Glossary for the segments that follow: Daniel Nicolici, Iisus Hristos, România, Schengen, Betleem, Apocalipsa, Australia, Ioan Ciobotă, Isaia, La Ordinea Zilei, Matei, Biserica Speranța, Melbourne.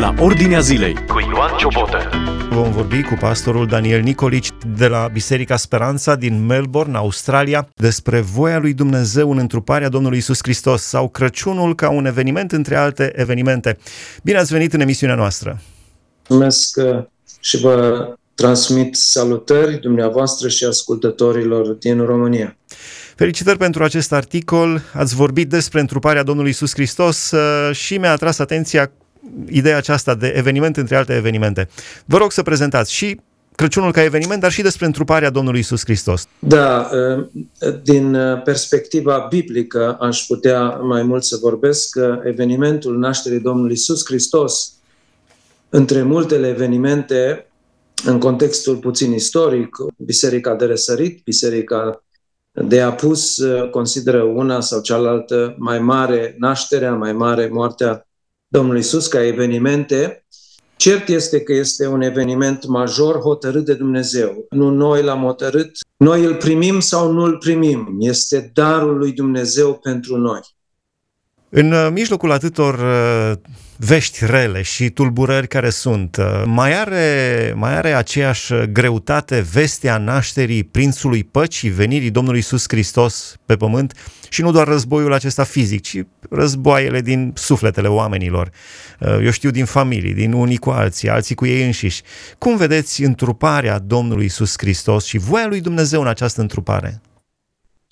La Ordinea Zilei cu Ioan Ciobotă. Vom vorbi cu pastorul Daniel Nicolici de la Biserica Speranța din Melbourne, Australia, despre voia lui Dumnezeu în întruparea Domnului Iisus Hristos sau Crăciunul ca un eveniment între alte evenimente. Bine ați venit în emisiunea noastră! Mulțumesc și vă transmit salutări dumneavoastră și ascultătorilor din România. Felicitări pentru acest articol. Ați vorbit despre întruparea Domnului Iisus Hristos și mi-a atras atenția ideea aceasta de eveniment între alte evenimente. Vă rog să prezentați și Crăciunul ca eveniment, dar și despre întruparea Domnului Iisus Hristos. Da, din perspectiva biblică aș putea mai mult să vorbesc că evenimentul nașterii Domnului Iisus Hristos, între multele evenimente, în contextul puțin istoric, Biserica de Răsărit, Biserica de Apus consideră una sau cealaltă mai mare nașterea, mai mare moartea Domnului Iisus ca evenimente. Cert este că este un eveniment major hotărât de Dumnezeu. Nu noi l-am hotărât, noi îl primim sau nu îl primim. Este darul lui Dumnezeu pentru noi. În mijlocul atâtor vești rele și tulburări care sunt, mai are aceeași greutate vestea nașterii Prințului Păcii, venirii Domnului Iisus Hristos pe pământ și nu doar războiul acesta fizic, ci războaiele din sufletele oamenilor. Eu știu din familii, din unii cu alții, alții cu ei înșiși. Cum vedeți întruparea Domnului Iisus Hristos și voia lui Dumnezeu în această întrupare?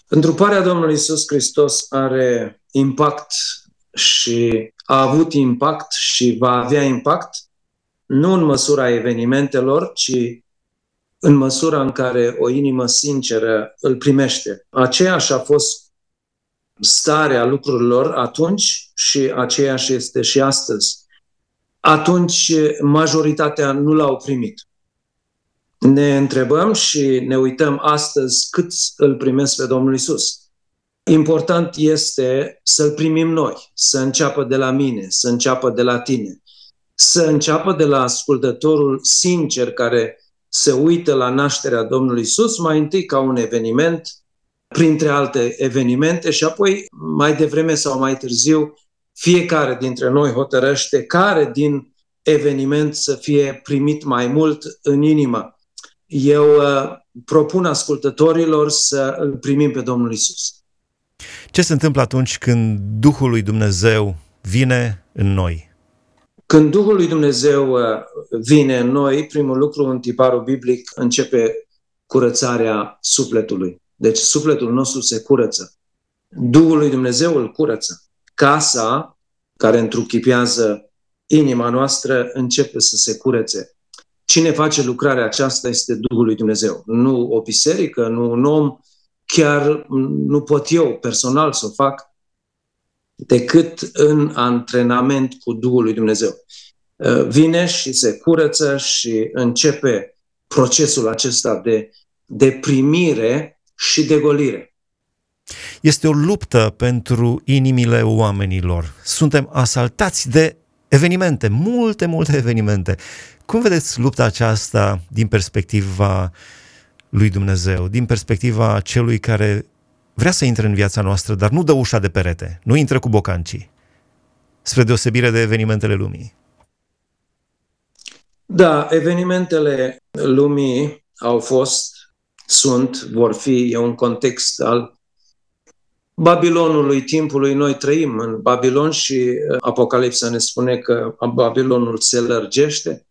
Întruparea Domnului Iisus Hristos are impact și a avut impact și va avea impact, nu în măsura evenimentelor, ci în măsura în care o inimă sinceră îl primește. Aceeași a fost starea lucrurilor atunci și aceeași este și astăzi. Atunci majoritatea nu l-au primit. Ne întrebăm și ne uităm astăzi cât îl primesc pe Domnul Iisus. Important este să-l primim noi, să înceapă de la mine, să înceapă de la tine, să înceapă de la ascultătorul sincer care se uită la nașterea Domnului Iisus, mai întâi ca un eveniment, printre alte evenimente și apoi, mai devreme sau mai târziu, fiecare dintre noi hotărăște care din eveniment să fie primit mai mult în inimă. Eu propun ascultătorilor să îl primim pe Domnul Iisus. Ce se întâmplă atunci când Duhul lui Dumnezeu vine în noi? Când Duhul lui Dumnezeu vine în noi, primul lucru în tiparul biblic începe curățarea sufletului. Deci sufletul nostru se curăță. Duhul lui Dumnezeu îl curăță. Casa care întruchipează inima noastră începe să se curețe. Cine face lucrarea aceasta este Duhul lui Dumnezeu. Nu o biserică, nu un om. Chiar nu pot eu personal să o fac decât în antrenament cu Duhul lui Dumnezeu. Vine și se curăță și începe procesul acesta de primire și de golire. Este o luptă pentru inimile oamenilor. Suntem asaltați de evenimente, multe evenimente. Cum vedeți lupta aceasta din perspectiva lui Dumnezeu, din perspectiva celui care vrea să intre în viața noastră, dar nu dă ușa de perete, nu intră cu bocancii, spre deosebire de evenimentele lumii? Da, evenimentele lumii au fost, sunt, vor fi, e un context al Babilonului timpului. Noi trăim în Babilon și Apocalipsa ne spune că Babilonul se lărgește.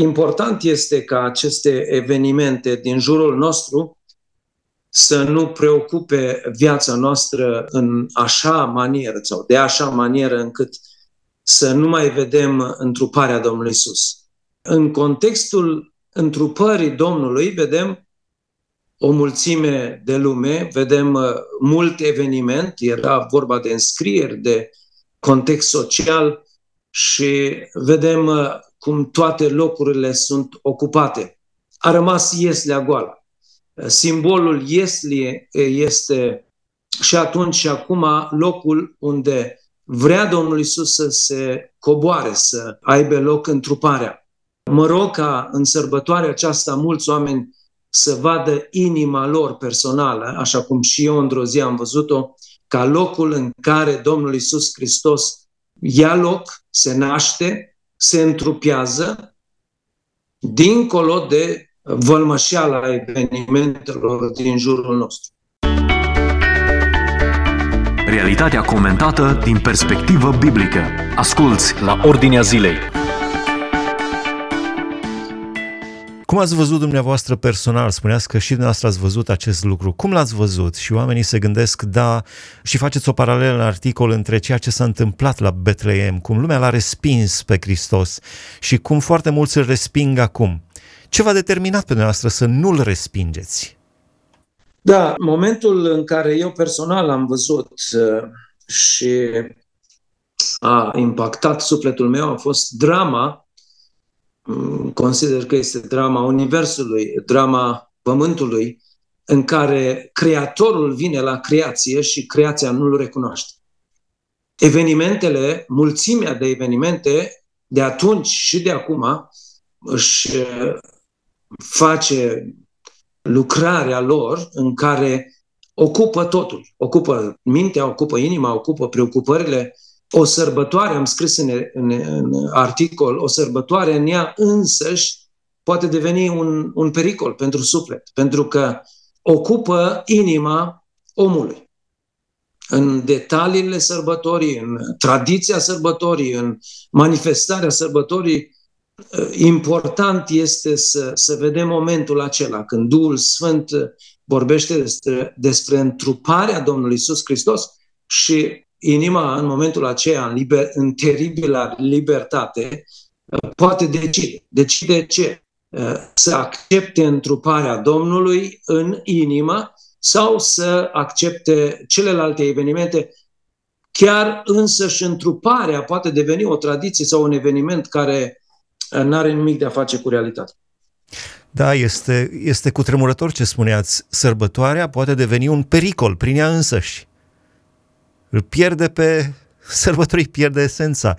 Important este ca aceste evenimente din jurul nostru să nu preocupe viața noastră în așa manieră sau de așa manieră încât să nu mai vedem întruparea Domnului Iisus. În contextul întrupării Domnului vedem o mulțime de lume, vedem mult eveniment, era vorba de înscrieri, de context social și vedem cum toate locurile sunt ocupate. A rămas ieslea goală. Simbolul ieslii este și atunci și acum locul unde vrea Domnul Iisus să se coboare, să aibă loc întruparea. Mă rog ca în sărbătoarea aceasta mulți oameni să vadă inima lor personală, așa cum și eu într-o zi am văzut-o, ca locul în care Domnul Iisus Hristos ia loc, se naște, se întrupează dincolo de vălmășeala evenimentelor din jurul nostru. Realitatea comentată din perspectivă biblică. Asculți La Ordinea Zilei. Cum ați văzut dumneavoastră personal? Spuneați că și dumneavoastră ați văzut acest lucru. Cum l-ați văzut? Și oamenii se gândesc, da, și faceți o paralelă în articol între ceea ce s-a întâmplat la Betleem, cum lumea l-a respins pe Hristos și cum foarte mulți îl resping acum. Ce v-a determinat pe dumneavoastră să nu-l respingeți? Da, momentul în care eu personal am văzut și a impactat sufletul meu a fost drama, consider că este drama Universului, drama Pământului, în care Creatorul vine la creație și creația nu-l recunoaște. Evenimentele, mulțimea de evenimente de atunci și de acum își face lucrarea lor în care ocupă totul. Ocupă mintea, ocupă inima, ocupă preocupările. O sărbătoare, am scris în articol, o sărbătoare în ea însăși poate deveni un pericol pentru suflet, pentru că ocupă inima omului. În detaliile sărbătorii, în tradiția sărbătorii, în manifestarea sărbătorii, important este să vedem momentul acela când Duhul Sfânt vorbește despre întruparea Domnului Iisus Hristos și inima în momentul aceea, în teribila libertate, poate decide. Decide ce? Să accepte întruparea Domnului în inimă sau să accepte celelalte evenimente. Chiar însăși întruparea poate deveni o tradiție sau un eveniment care n-are nimic de a face cu realitatea. Da, este cutremurător ce spuneați. Sărbătoarea poate deveni un pericol prin ea însăși. Sărbătorii pierde esența.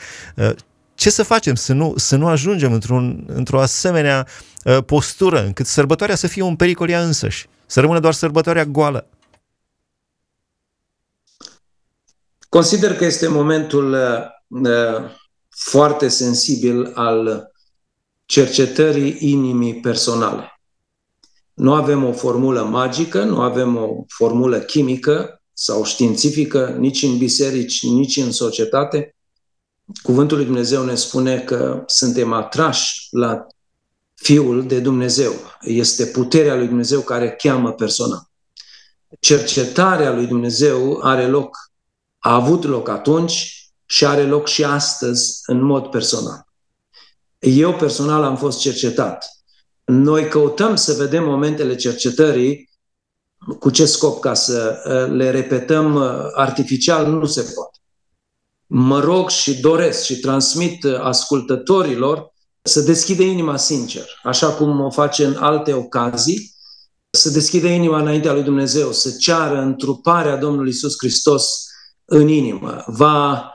Ce să facem? Să nu ajungem într-o asemenea postură încât sărbătoarea să fie un pericol ea însăși. Să rămână doar sărbătoarea goală. Consider că este momentul foarte sensibil al cercetării inimii personale. Nu avem o formulă magică, nu avem o formulă chimică sau științifică, nici în biserici, nici în societate. Cuvântul lui Dumnezeu ne spune că suntem atrași la Fiul de Dumnezeu. Este puterea lui Dumnezeu care cheamă persoana. Cercetarea lui Dumnezeu are loc, a avut loc atunci, și are loc și astăzi în mod personal. Eu personal am fost cercetat. Noi căutăm să vedem momentele cercetării cu ce scop, ca să le repetăm artificial, nu se poate. Mă rog și doresc și transmit ascultătorilor să deschidă inima sincer, așa cum o face în alte ocazii, să deschidă inima înaintea lui Dumnezeu, să ceară întruparea Domnului Iisus Hristos în inimă. Va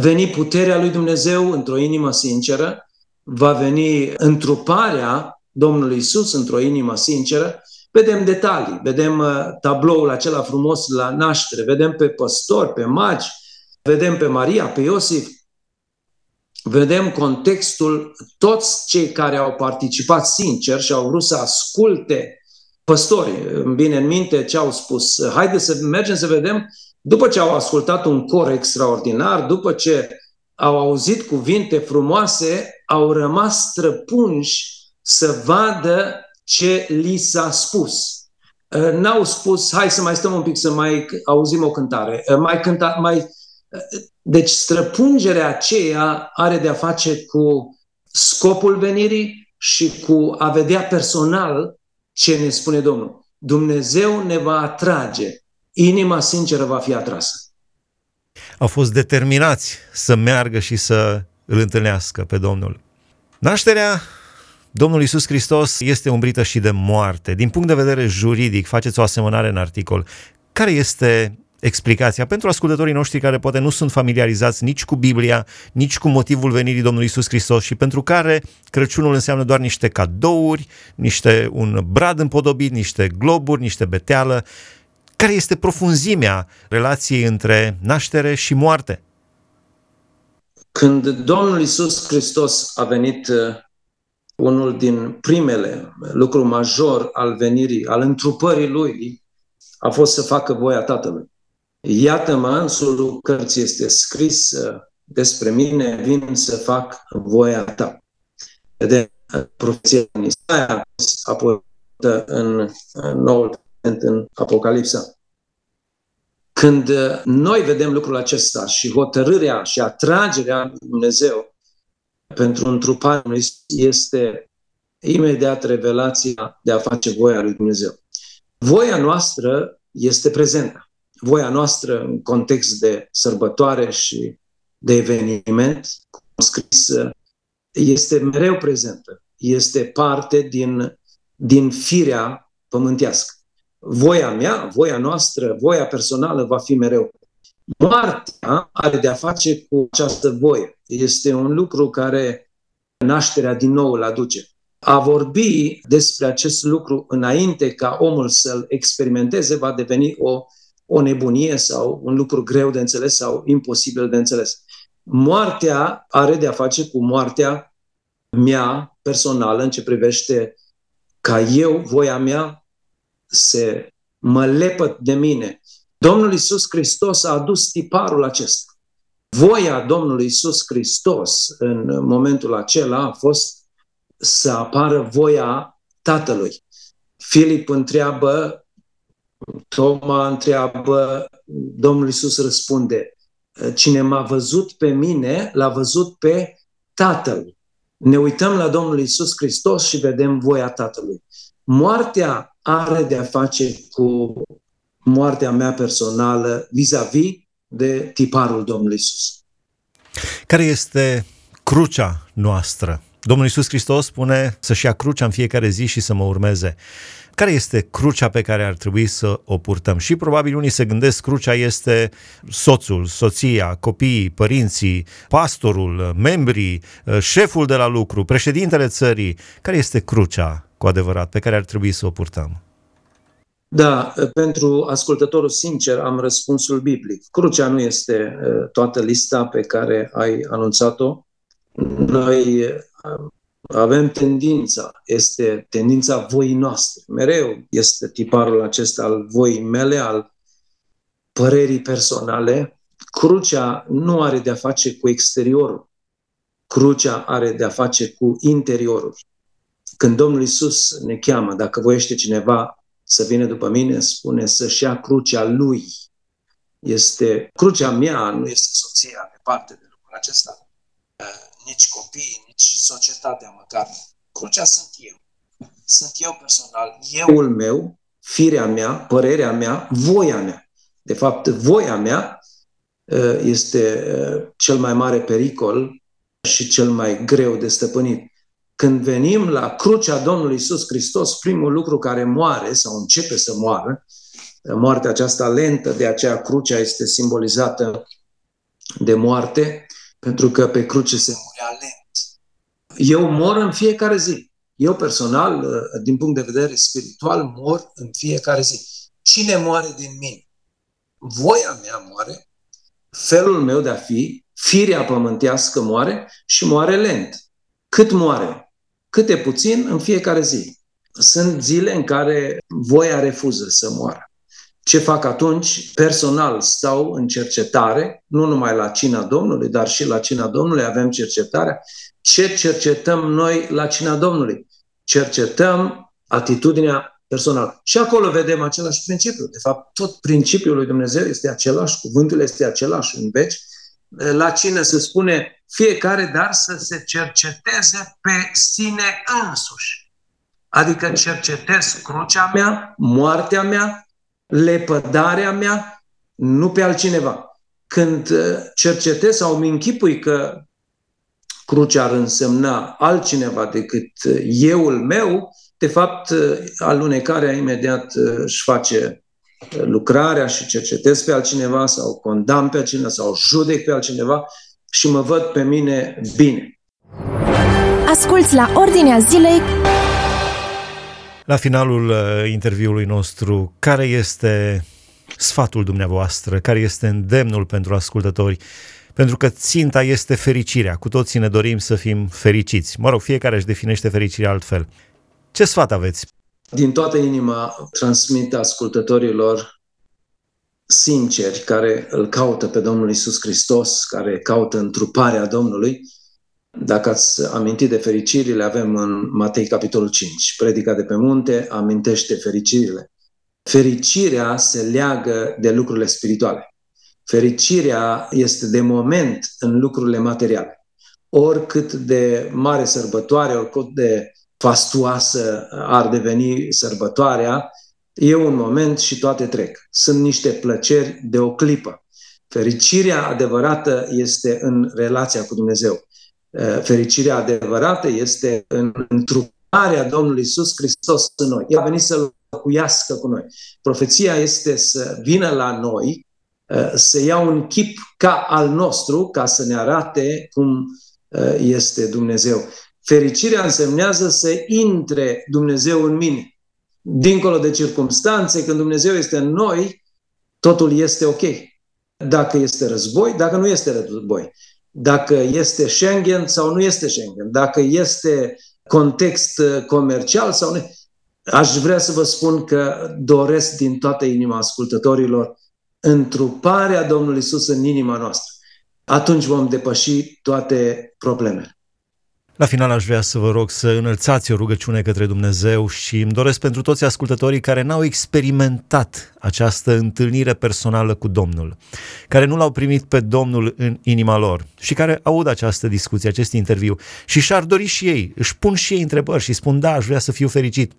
veni puterea lui Dumnezeu într-o inimă sinceră, va veni întruparea Domnului Iisus într-o inimă sinceră. Vedem detalii, vedem tabloul acela frumos la naștere, vedem pe păstori, pe magi, vedem pe Maria, pe Iosif, vedem contextul, toți cei care au participat sincer și au vrut să asculte păstorii. Îmi vine în minte ce au spus, haideți să mergem să vedem. După ce au ascultat un cor extraordinar, după ce au auzit cuvinte frumoase, au rămas străpunși să vadă ce li s-a spus. N-au spus, hai să mai stăm un pic, să mai auzim o cântare. Deci străpungerea aceea are de a face cu scopul venirii și cu a vedea personal ce ne spune Domnul. Dumnezeu ne va atrage. Inima sinceră va fi atrasă. Au fost determinați să meargă și să îl întâlnească pe Domnul. Nașterea Domnului Iisus Hristos este umbrită și de moarte. Din punct de vedere juridic, faceți o asemănare în articol. Care este explicația pentru ascultătorii noștri care poate nu sunt familiarizați nici cu Biblia, nici cu motivul venirii Domnului Iisus Hristos și pentru care Crăciunul înseamnă doar niște cadouri, un brad împodobit, niște globuri, niște beteală? Care este profunzimea relației între naștere și moarte? Când Domnul Iisus Hristos a venit, unul din primele lucru major al venirii, al întrupării Lui, a fost să facă voia Tatălui. Iată-mă, în sulul cărții este scris despre mine, vin să fac voia ta. De profeția în Isaia, apoi în Noul Testament, în Apocalipsa. Când noi vedem lucrul acesta și hotărârea și atragerea lui Dumnezeu pentru întruparea lui, este imediat revelația de a face voia lui Dumnezeu. Voia noastră este prezentă. Voia noastră în context de sărbătoare și de eveniment, cum scris, este mereu prezentă. Este parte din firea pământească. Voia mea, voia noastră, voia personală va fi mereu. Moartea are de a face cu această voie. Este un lucru care nașterea din nou îl aduce. A vorbi despre acest lucru înainte ca omul să-l experimenteze va deveni o nebunie sau un lucru greu de înțeles sau imposibil de înțeles. Moartea are de a face cu moartea mea personală în ce privește ca eu, voia mea, mă lepăd de mine. Domnul Iisus Hristos a adus tiparul acesta. Voia Domnului Iisus Hristos în momentul acela a fost să apară voia Tatălui. Filip întreabă, Toma întreabă, Domnul Iisus răspunde, cine m-a văzut pe mine, l-a văzut pe Tatăl. Ne uităm la Domnul Iisus Hristos și vedem voia Tatălui. Moartea are de a face cu moartea mea personală vis-a-vis de tiparul Domnului Iisus. Care este crucea noastră? Domnul Iisus Hristos spune să-și ia crucea în fiecare zi și să mă urmeze. Care este crucea pe care ar trebui să o purtăm? Și probabil unii se gândesc, crucea este soțul, soția, copiii, părinții, pastorul, membrii, șeful de la lucru, președintele țării. Care este crucea cu adevărat pe care ar trebui să o purtăm? Da, pentru ascultătorul sincer am răspunsul biblic. Crucea nu este toată lista pe care ai anunțat-o. Noi avem tendința, este tendința voii noastre. Mereu este tiparul acesta al voii mele, al părerii personale. Crucea nu are de-a face cu exteriorul. Crucea are de-a face cu interiorul. Când Domnul Iisus ne cheamă, dacă voiește cineva să vină după mine, spune să-și ia crucea lui. Este crucea mea, nu este soția, departe de lucrul acesta. Nici copiii, nici societatea măcar. Crucea sunt eu. Sunt eu personal. Euul meu, firea mea, părerea mea, voia mea. De fapt, voia mea este cel mai mare pericol și cel mai greu de stăpânit. Când venim la crucea Domnului Iisus Hristos, primul lucru care moare sau începe să moară, moartea aceasta lentă, de aceea crucea este simbolizată de moarte, pentru că pe cruce se murea lent. Eu mor în fiecare zi. Eu personal, din punct de vedere spiritual, mor în fiecare zi. Cine moare din mine? Voia mea moare, felul meu de a fi, firea pământească moare și moare lent. Cât moare? Câte puțin în fiecare zi. Sunt zile în care voia refuză să moară. Ce fac atunci? Personal stau în cercetare, nu numai la cina Domnului, dar și la cina Domnului avem cercetarea. Ce cercetăm noi la cina Domnului? Cercetăm atitudinea personală. Și acolo vedem același principiu. De fapt, tot principiul lui Dumnezeu este același, cuvântul este același în veci. La cină se spune fiecare, dar să se cerceteze pe sine însuși. Adică cercetez crucea mea, moartea mea, lepădarea mea, nu pe altcineva. Când cercetez sau îmi închipui că crucea ar însemna altcineva decât euul meu, de fapt, alunecarea imediat își face lucrarea și cercetez pe altcineva sau condamn pe altcineva sau judec pe altcineva și mă văd pe mine bine. Asculți La Ordinea Zilei. La finalul interviului nostru, care este sfatul dumneavoastră? Care este îndemnul pentru ascultători pentru că ținta este fericirea. Cu toții ne dorim să fim fericiți. Mă rog, fiecare își definește fericirea altfel. Ce sfat aveți? Din toată inima transmit ascultătorilor sinceri care îl caută pe Domnul Iisus Hristos, care caută întruparea Domnului. Dacă ați amintit de fericirile, avem în Matei capitolul 5. Predica de pe munte amintește fericirile. Fericirea se leagă de lucrurile spirituale. Fericirea este de moment în lucrurile materiale. Oricât de mare sărbătoare, oricât de fastuoasă ar deveni sărbătoarea, e un moment și toate trec. Sunt niște plăceri de o clipă. Fericirea adevărată este în relația cu Dumnezeu. Fericirea adevărată este în întruparea Domnului Iisus Hristos în noi. El a venit să locuiască cu noi. Profeția este să vină la noi, să ia un chip ca al nostru, ca să ne arate cum este Dumnezeu. Fericirea însemnează să intre Dumnezeu în mine. Dincolo de circumstanțe, când Dumnezeu este în noi, totul este ok. Dacă este război, dacă nu este război. Dacă este Schengen sau nu este Schengen. Dacă este context comercial sau nu. Aș vrea să vă spun că doresc din toată inima ascultătorilor întruparea Domnului Iisus în inima noastră. Atunci vom depăși toate problemele. La final aș vrea să vă rog să înălțați o rugăciune către Dumnezeu și îmi doresc pentru toți ascultătorii care n-au experimentat această întâlnire personală cu Domnul, care nu l-au primit pe Domnul în inima lor și care aud această discuție, acest interviu și și-ar dori și ei, își pun și ei întrebări și spun, da, aș vrea să fiu fericit,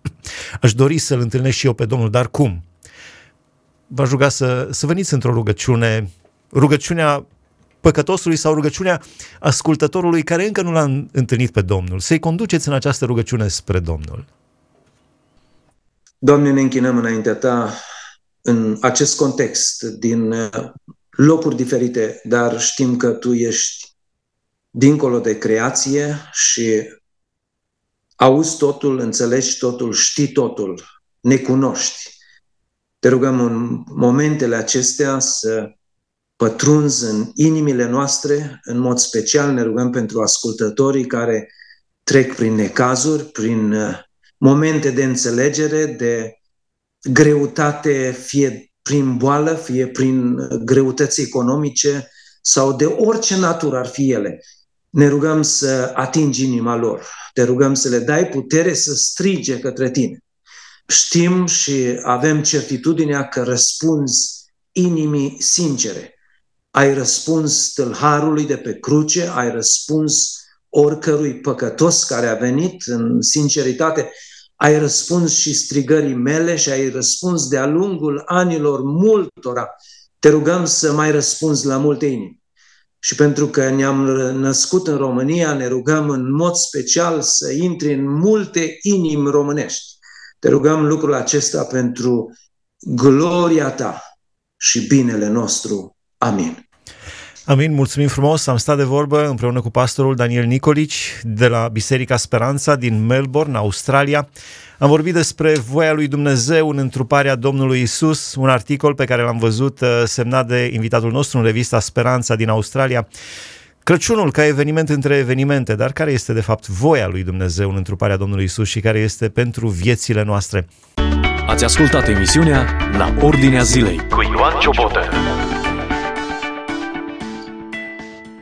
aș dori să-L întâlnesc și eu pe Domnul, dar cum? V-aș ruga să veniți într-o rugăciune, rugăciunea păcătosului sau rugăciunea ascultătorului care încă nu l-a întâlnit pe Domnul. Să-i conduceți în această rugăciune spre Domnul. Doamne, ne închinăm înaintea Ta în acest context, din locuri diferite, dar știm că Tu ești dincolo de creație și auzi totul, înțelegi totul, știi totul, ne cunoști. Te rugăm în momentele acestea să pătrunzi în inimile noastre, în mod special ne rugăm pentru ascultătorii care trec prin necazuri, prin momente de înțelegere, de greutate, fie prin boală, fie prin greutăți economice sau de orice natură ar fi ele. Ne rugăm să atingi inima lor, te rugăm să le dai putere să strige către tine. Știm și avem certitudinea că răspunzi inimii sincere. Ai răspuns tâlharului de pe cruce, ai răspuns oricărui păcătos care a venit în sinceritate, ai răspuns și strigării mele și ai răspuns de-a lungul anilor multora. Te rugăm să mai răspunzi la multe inimi. Și pentru că ne-am născut în România, ne rugăm în mod special să intri în multe inimi românești. Te rugăm lucrul acesta pentru gloria Ta și binele nostru. Amin. Amin, mulțumim frumos, am stat de vorbă împreună cu pastorul Daniel Nicolici de la Biserica Speranța din Melbourne, Australia. Am vorbit despre voia lui Dumnezeu în întruparea Domnului Iisus, un articol pe care l-am văzut semnat de invitatul nostru în revista Speranța din Australia. Crăciunul ca eveniment între evenimente, dar care este de fapt voia lui Dumnezeu în întruparea Domnului Iisus și care este pentru viețile noastre. Ați ascultat emisiunea La Ordinea Zilei cu Ioan Ciobotă.